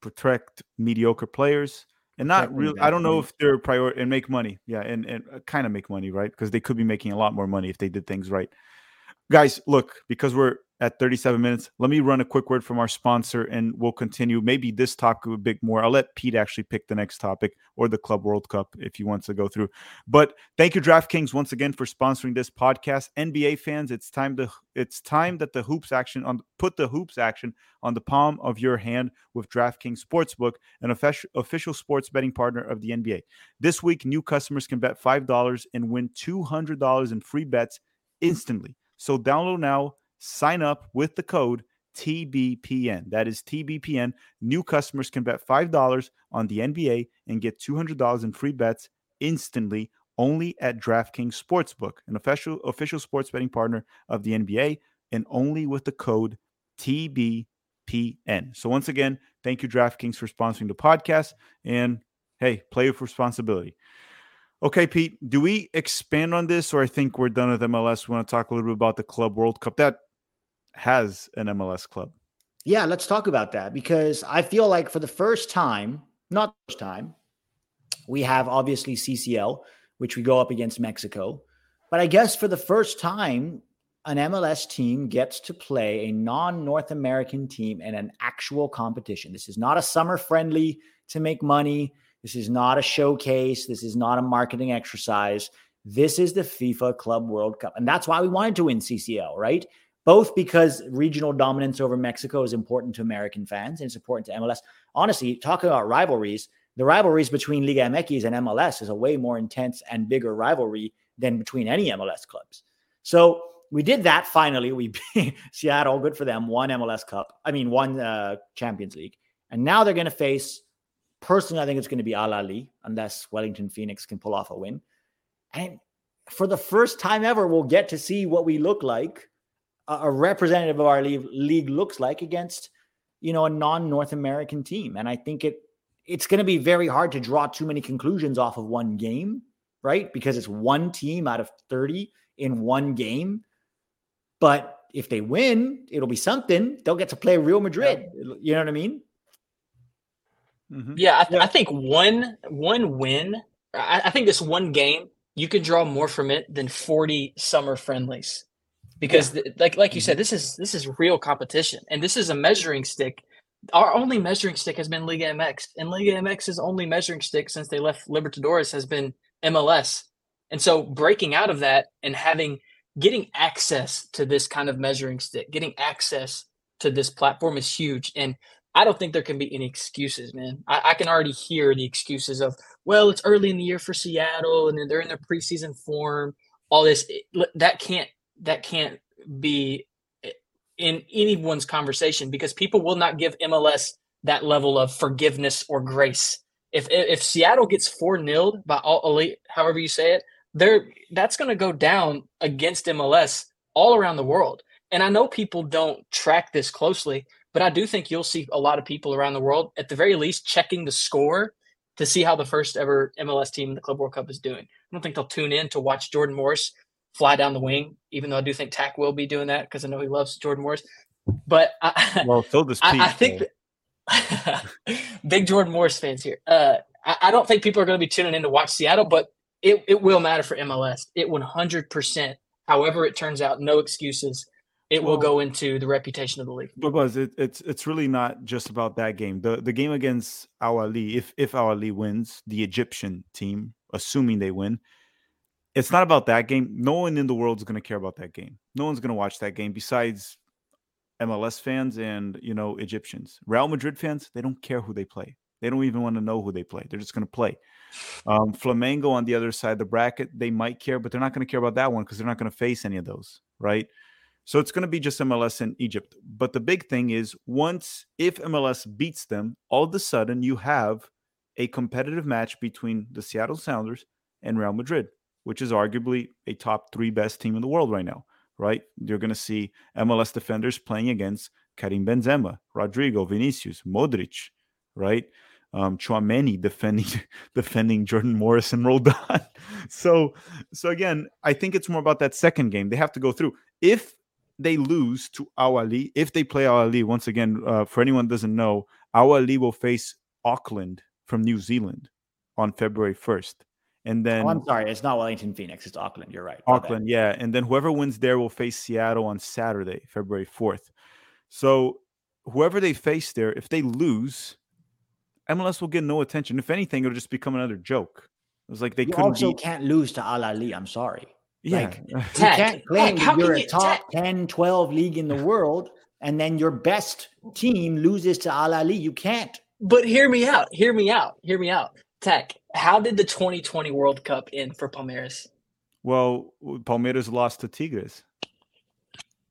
protect mediocre players, and not really, I don't know if they're priority, and make money. Yeah, and kind of make money, right? Because they could be making a lot more money if they did things right. Guys, look, because we're at 37 minutes, let me run a quick word from our sponsor, and we'll continue maybe this topic a bit more. I'll let Pete actually pick the next topic, or the Club World Cup if he wants to go through. But thank you, DraftKings, once again for sponsoring this podcast. NBA fans, it's time that the hoops action on the palm of your hand with DraftKings Sportsbook, an official sports betting partner of the NBA. This week, new customers can bet $5 and win $200 in free bets instantly. So download now, sign up with the code TBPN. That is TBPN. New customers can bet $5 on the NBA and get $200 in free bets instantly, only at DraftKings Sportsbook, an official sports betting partner of the NBA, and only with the code TBPN. So once again, thank you, DraftKings, for sponsoring the podcast. And hey, play with responsibility. Okay, Pete, do we expand on this, or I think we're done with MLS? We want to talk a little bit about the Club World Cup that has an MLS club. Yeah, let's talk about that, because I feel like for the first time, not the first time, we have obviously CCL, which we go up against Mexico. But I guess for the first time, an MLS team gets to play a non-North American team in an actual competition. This is not a summer friendly to make money. This is not a showcase. This is not a marketing exercise. This is the FIFA Club World Cup. And that's why we wanted to win CCL, right? Both because regional dominance over Mexico is important to American fans and it's important to MLS. Honestly, talking about rivalries, the rivalries between Liga MX and MLS is a way more intense and bigger rivalry than between any MLS clubs. So we did that finally. We Seattle, good for them, won MLS Cup. I mean, won Champions League. And now they're going to face, personally, I think it's going to be Al Ahly, unless Wellington Phoenix can pull off a win. And for the first time ever, we'll get to see what we look like, a representative of our league looks like against, you know, a non-North American team. And I think it's going to be very hard to draw too many conclusions off of one game, right? Because it's one team out of 30 in one game. But if they win, it'll be something. They'll get to play Real Madrid. Yeah. You know what I mean? Mm-hmm. Yeah, I think one win, I think this one game, you could draw more from it than 40 summer friendlies. Because like you said, this is real competition, and this is a measuring stick. Our only measuring stick has been Liga MX, and Liga MX's only measuring stick since they left Libertadores has been MLS. And so breaking out of that and getting access to this kind of measuring stick, getting access to this platform is huge. And I don't think there can be any excuses, man. I can already hear the excuses of, well, it's early in the year for Seattle, and they're in their preseason form. All this that can't be in anyone's conversation, because people will not give MLS that level of forgiveness or grace. If Seattle gets 4-0 by Al Ahly, however you say it, that's going to go down against MLS all around the world. And I know people don't track this closely, but I do think you'll see a lot of people around the world, at the very least, checking the score to see how the first ever MLS team in the Club World Cup is doing. I don't think they'll tune in to watch Jordan Morris fly down the wing, even though I do think Tack will be doing that because I know he loves Jordan Morris. But I think big Jordan Morris fans here. I don't think people are going to be tuning in to watch Seattle, but it will matter for MLS. It 100%. However it turns out, no excuses. It will go into the reputation of the league. But Buzz, it's really not just about that game. The game against Al Ahly, if Al Ahly wins, the Egyptian team, assuming they win, it's not about that game. No one in the world is going to care about that game. No one's going to watch that game besides MLS fans and, you know, Egyptians. Real Madrid fans, they don't care who they play. They don't even want to know who they play. They're just going to play. Flamengo on the other side of the bracket, they might care, but they're not going to care about that one because they're not going to face any of those, right? So it's going to be just MLS and Egypt. But the big thing is if MLS beats them, all of a sudden you have a competitive match between the Seattle Sounders and Real Madrid, which is arguably a top 3 best team in the world right now, right? You're going to see MLS defenders playing against Karim Benzema, Rodrigo, Vinicius, Modric, right? Tchouaméni defending Jordan Morris and Roldan. So again, I think it's more about that second game. They have to go through. If they lose to Al Ahly, if they play Al Ahly, once again, for anyone who doesn't know, Al Ahly will face Auckland from New Zealand on February 1st. And then I'm sorry, it's not Wellington Phoenix, it's Auckland. You're right. Auckland, yeah. And then whoever wins there will face Seattle on Saturday, February 4th. So whoever they face there, if they lose, MLS will get no attention. If anything, it'll just become another joke. It was like they can't lose to Al Ahly. I'm sorry. Yeah. Like, you can't claim you're a top 10, 12 league in the world, and then your best team loses to Al Ahly. You can't. But hear me out. Tech, how did the 2020 World Cup end for Palmeiras? Well, Palmeiras lost to Tigres.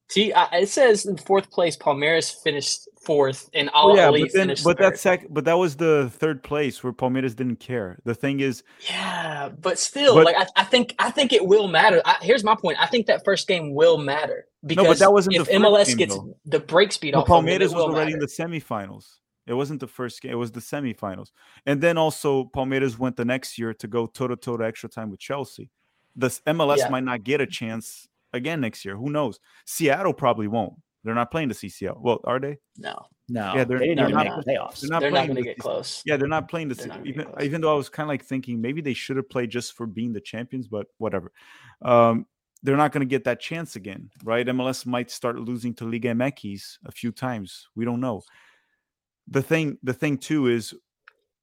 See, it says in 4th place, Palmeiras finished 4th, and Al Ahly finished 3rd. But that was the 3rd place where Palmeiras didn't care. The thing is, yeah, but still, I think it will matter. Here's my point: I think that first game will matter because that wasn't if the MLS game, gets though. The break speed off, Palmeiras was already in the semifinals. It wasn't the first game. It was the semifinals. And then also Palmeiras went the next year to go toe-to-toe to extra time with Chelsea. This MLS might not get a chance again next year. Who knows? Seattle probably won't. They're not playing the CCL. Well, are they? No. Yeah, they're not playoffs. They're not going to get close. Yeah, they're not playing the CCL. Even though I was kind of like thinking maybe they should have played just for being the champions, but whatever. they're not going to get that chance again, right? MLS might start losing to Liga MX a few times. We don't know. The thing too is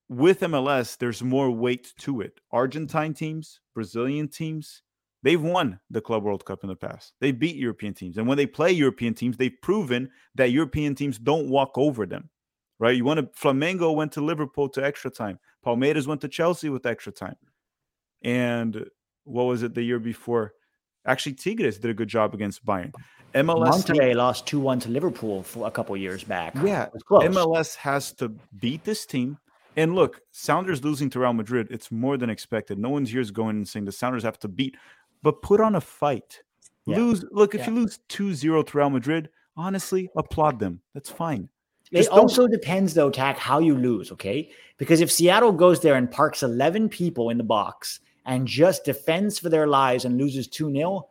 with MLS, there's more weight to it. Argentine teams, Brazilian teams, they've won the Club World Cup in the past. They beat European teams. And when they play European teams, they've proven that European teams don't walk over them, right? Flamengo went to Liverpool to extra time. Palmeiras went to Chelsea with extra time. And what was it the year before? Actually, Tigres did a good job against Bayern. MLS Monterrey lost 2-1 to Liverpool for a couple years back. Yeah, MLS has to beat this team. And look, Sounders losing to Real Madrid, it's more than expected. No one's here is going and saying the Sounders have to beat, but put on a fight. Yeah. If you lose 2-0 to Real Madrid, honestly, applaud them. That's fine. It also depends, though, Tack, how you lose, okay? Because if Seattle goes there and parks 11 people in the box and just defends for their lives and loses 2-0,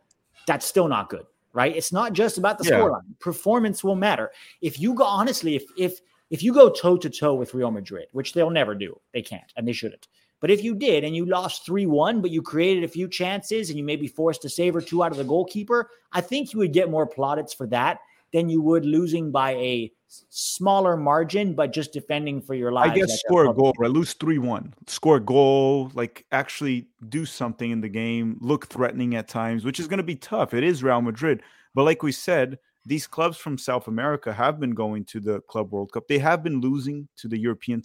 that's still not good, right? It's not just about the scoreline. Performance will matter. If you go, honestly, if you go toe-to-toe with Real Madrid, which they'll never do, they can't, and they shouldn't. But if you did and you lost 3-1, but you created a few chances and you may be forced to save or two out of the goalkeeper, I think you would get more plaudits for that than you would losing by a smaller margin, but just defending for your life. I guess score a goal, right? Lose 3-1. Score a goal, actually do something in the game, look threatening at times, which is going to be tough. It is Real Madrid. But like we said, these clubs from South America have been going to the Club World Cup. They have been losing to the European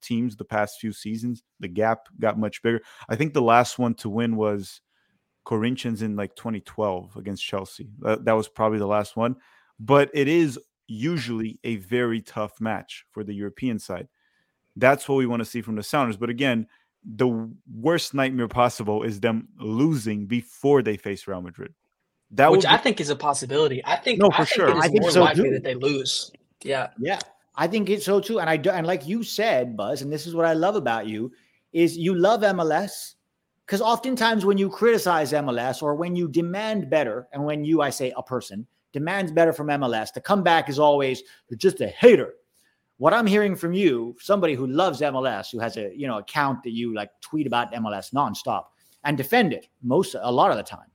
teams the past few seasons. The gap got much bigger. I think the last one to win was Corinthians in 2012 against Chelsea. That was probably the last one. But it is usually a very tough match for the European side. That's what we want to see from the Sounders. But again, the worst nightmare possible is them losing before they face Real Madrid. I think is a possibility. I think it's more likely that they lose. Yeah. Yeah. I think it's so too. And and like you said, Buzz, and this is what I love about you, is you love MLS because oftentimes when you criticize MLS or when you demand better, and when you, I say a person, demands better from MLS, the comeback is always, you're just a hater. What I'm hearing from you, somebody who loves MLS, who has account that you tweet about MLS nonstop and defend it a lot of the time.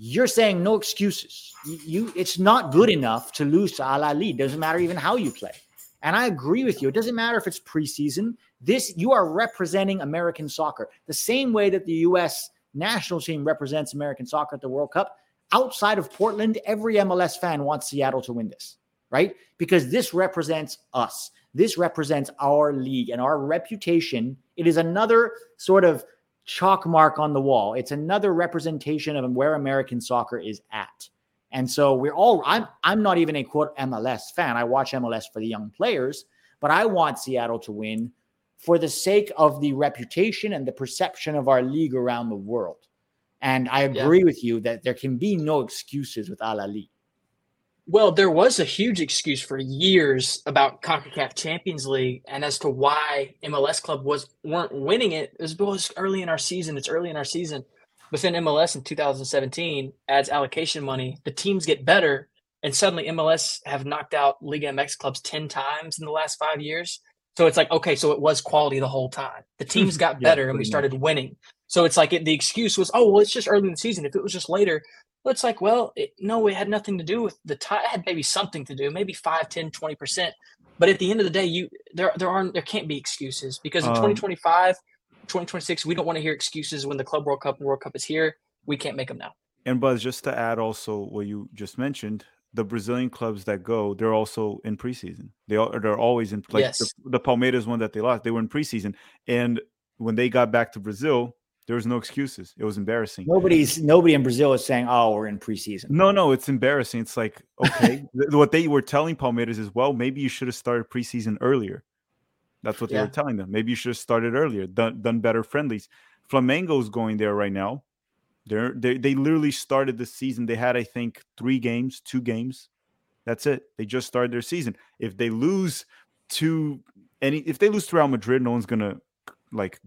You're saying no excuses. It's not good enough to lose to Al Ahly. Doesn't matter even how you play. And I agree with you. It doesn't matter if it's preseason. You are representing American soccer the same way that the U.S. national team represents American soccer at the World Cup. Outside of Portland, every MLS fan wants Seattle to win this, right? Because this represents us. This represents our league and our reputation. It is another sort of chalk mark on the wall. It's another representation of where American soccer is at. And so I'm not even a quote MLS fan. I watch MLS for the young players, but I want Seattle to win for the sake of the reputation and the perception of our league around the world. And I agree with you that there can be no excuses with Al Ahly. Well, there was a huge excuse for years about CONCACAF Champions League and as to why MLS club weren't winning it. It was early in our season. But then MLS in 2017 adds allocation money. The teams get better, and suddenly MLS have knocked out Liga MX clubs 10 times in the last 5 years. So it's so it was quality the whole time. The teams got better and we started winning. So it's the excuse was, it's just early in the season. If it was just later, it had nothing to do with the time. It had maybe something to do, maybe 5, 10, 20%. But at the end of the day, there can't be excuses because in 2025, 2026, we don't want to hear excuses when the Club World Cup and World Cup is here. We can't make them now. And Buzz, just to add also what you just mentioned, the Brazilian clubs that go, they're also in preseason. They're always in place. Yes. The Palmeiras one that they lost, they were in preseason. And when they got back to Brazil, there was no excuses. It was embarrassing. Nobody in Brazil is saying, we're in preseason. No, it's embarrassing. It's okay. What they were telling Palmeiras is, maybe you should have started preseason earlier. That's what they were telling them. Maybe you should have started earlier, done better friendlies. Flamengo's going there right now. They literally started the season. They had, I think, 2 games. That's it. They just started their season. If they lose to Real Madrid, no one's going to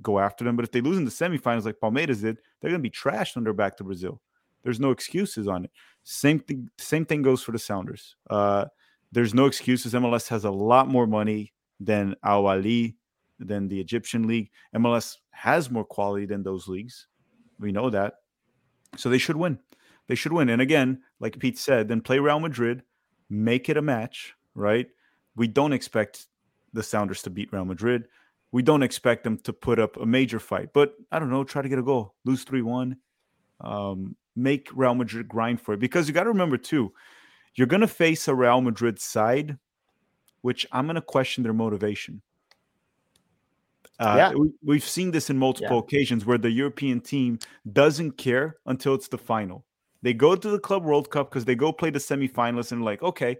go after them. But if they lose in the semifinals like Palmeiras did, they're going to be trashed when they're back to Brazil. There's no excuses on it. Same thing goes for the Sounders. There's no excuses. MLS has a lot more money than Al Ahly, than the Egyptian league. MLS has more quality than those leagues. We know that. So they should win. They should win. And again, like Pete said, then play Real Madrid, make it a match, right? We don't expect the Sounders to beat Real Madrid. We don't expect them to put up a major fight. But, I don't know, try to get a goal. Lose 3-1. Make Real Madrid grind for it. Because you got to remember, too, you're going to face a Real Madrid side, which I'm going to question their motivation. We've seen this in multiple occasions where the European team doesn't care until it's the final. They go to the Club World Cup because they go play the semifinalists and like, okay,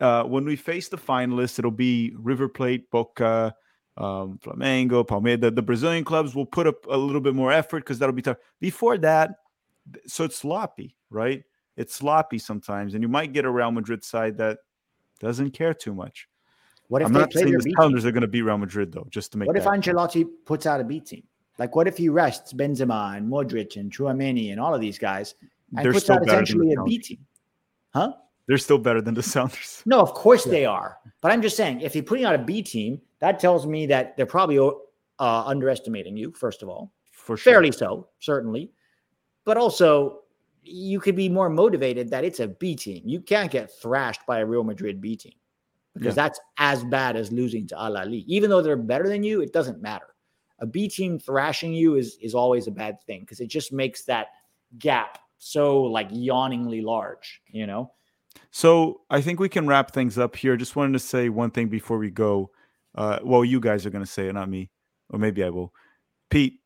when we face the finalists, it'll be River Plate, Boca, Flamengo, Palmeiras. The Brazilian clubs will put up a little bit more effort because that'll be tough. Before that, so it's sloppy, right? It's sloppy sometimes, and you might get a Real Madrid side that doesn't care too much. What if I'm not saying the Sounders are going to beat Real Madrid, though, just to make What if Ancelotti puts out a B team? Like, what if he rests Benzema and Modric and Tchouaméni and all of these guys and they're puts out essentially a B team? Huh? They're still better than the Sounders. No, of course they are. But I'm just saying, if he's putting out a B team, that tells me that they're probably underestimating you, first of all. For sure. Fairly so, certainly. But also, you could be more motivated that it's a B team. You can't get thrashed by a Real Madrid B team. Because that's as bad as losing to Al Ahly. Even though they're better than you, it doesn't matter. A B team thrashing you is always a bad thing because it just makes that gap so like yawningly large, you know? So I think we can wrap things up here. Just wanted to say one thing before we go. Well, you guys are going to say it, not me. Or maybe I will. Pete,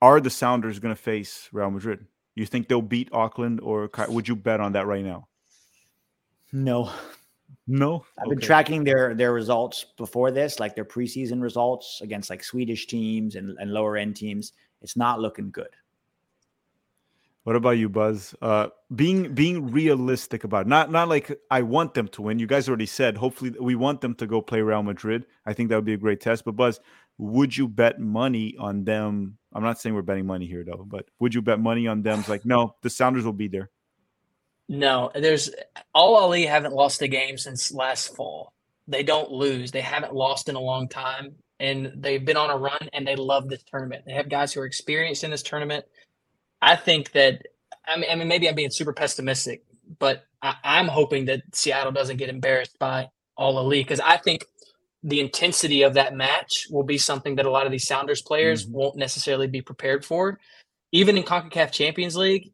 are the Sounders going to face Real Madrid? You think they'll beat Auckland or would you bet on that right now? No. No, I've been tracking their results before this, like their preseason results against like Swedish teams and lower end teams. It's not looking good. What about you, Buzz? Being realistic about it. Not like I want them to win. You guys already said, hopefully we want them to go play Real Madrid. I think that would be a great test. But Buzz, would you bet money on them? I'm not saying we're betting money here though, but would you bet money on them? It's like, no, the Sounders will be there. No, Al Ahly haven't lost a game since last fall. They don't lose. They haven't lost in a long time, and they've been on a run, and they love this tournament. They have guys who are experienced in this tournament. I think that – I mean, maybe I'm being super pessimistic, but I'm hoping that Seattle doesn't get embarrassed by Al Ahly because I think the intensity of that match will be something that a lot of these Sounders players won't necessarily be prepared for. Even in CONCACAF Champions League,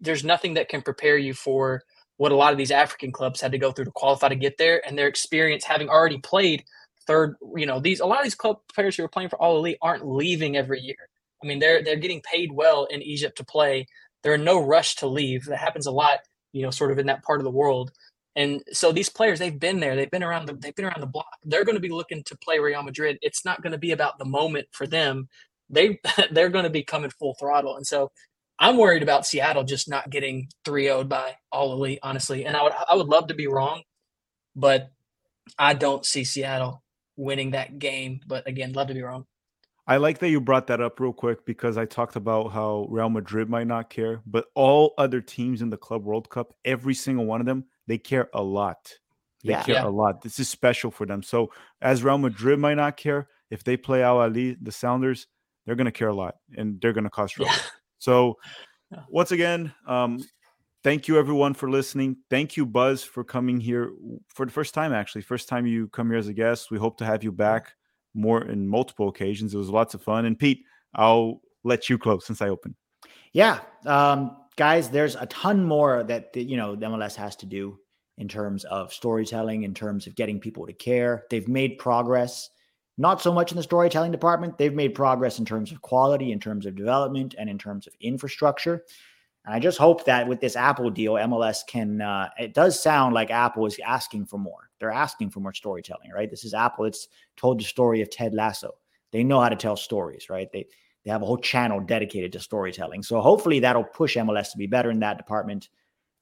there's nothing that can prepare you for what a lot of these African clubs had to go through to qualify to get there, and their experience having already played third. You know, a lot of these club players who are playing for Al Ahly aren't leaving every year. I mean, they're getting paid well in Egypt to play. They're in no rush to leave. That happens a lot, you know, sort of in that part of the world. And so these players, they've been there. They've been around the block. They're going to be looking to play Real Madrid. It's not going to be about the moment for them. They're going to be coming full throttle, and so. I'm worried about Seattle just not getting 3-0'd by Al Ahly, honestly. And I would love to be wrong, but I don't see Seattle winning that game. But again, love to be wrong. I like that you brought that up real quick because I talked about how Real Madrid might not care, but all other teams in the Club World Cup, every single one of them, they care a lot. They care a lot. This is special for them. So as Real Madrid might not care, if they play Al Ahly, the Sounders, they're going to care a lot and they're going to cost trouble. So once again, thank you everyone for listening. Thank you, Buzz, for coming here for the first time, actually. First time you come here as a guest. We hope to have you back more in multiple occasions. It was lots of fun. And Pete, I'll let you close since I opened. Yeah. Guys, there's a ton more that, the MLS has to do in terms of storytelling, in terms of getting people to care. They've made progress. Not so much in the storytelling department. They've made progress in terms of quality, in terms of development, and in terms of infrastructure. And I just hope that with this Apple deal, MLS can, it does sound like Apple is asking for more. They're asking for more storytelling, right? This is Apple. It's told the story of Ted Lasso. They know how to tell stories, right? They have a whole channel dedicated to storytelling. So hopefully that'll push MLS to be better in that department.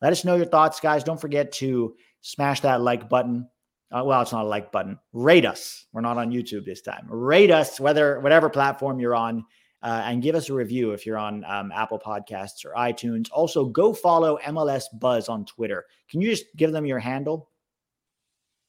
Let us know your thoughts, guys. Don't forget to smash that like button. Well, it's not a like button. Rate us. We're not on YouTube this time. Rate us, whatever platform you're on, and give us a review if you're on Apple Podcasts or iTunes. Also, go follow MLS Buzz on Twitter. Can you just give them your handle?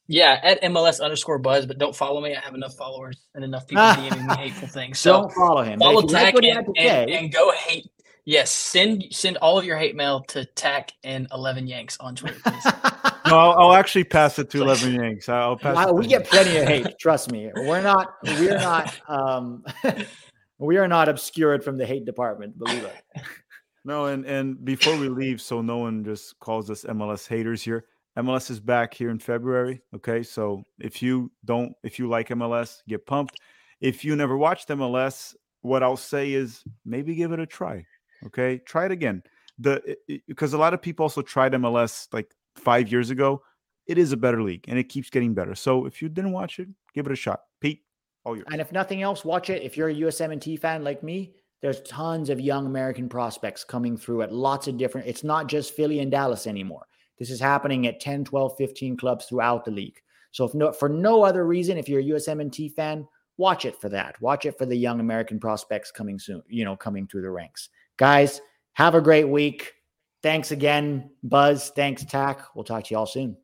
Yeah, at MLS_Buzz, but don't follow me. I have enough followers and enough people DMing me hateful things. So don't follow him. Follow Tack and go hate. Yes, send all of your hate mail to Tack and 11 Yanks on Twitter, please. No, I'll actually pass it to 11 Yanks. I'll pass. We get plenty of hate. Trust me, we are not obscured from the hate department. Believe it. No, and before we leave, so no one just calls us MLS haters here. MLS is back here in February. Okay, so if you like MLS, get pumped. If you never watched MLS, what I'll say is maybe give it a try. Okay, try it again. Because a lot of people also tried MLS like 5 years ago. It is a better league, and it keeps getting better. So if you didn't watch it, give it a shot. Pete, all yours. And if nothing else, watch it. If you're a USMNT fan like me, there's tons of young American prospects coming through at lots of different. It's not just Philly and Dallas anymore. This is happening at 10, 12, 15 clubs throughout the league. So for no other reason, if you're a USMNT fan, watch it for that. Watch it for the young American prospects coming soon, coming through the ranks. Guys, have a great week. Thanks again, Buzz. Thanks, Tack. We'll talk to you all soon.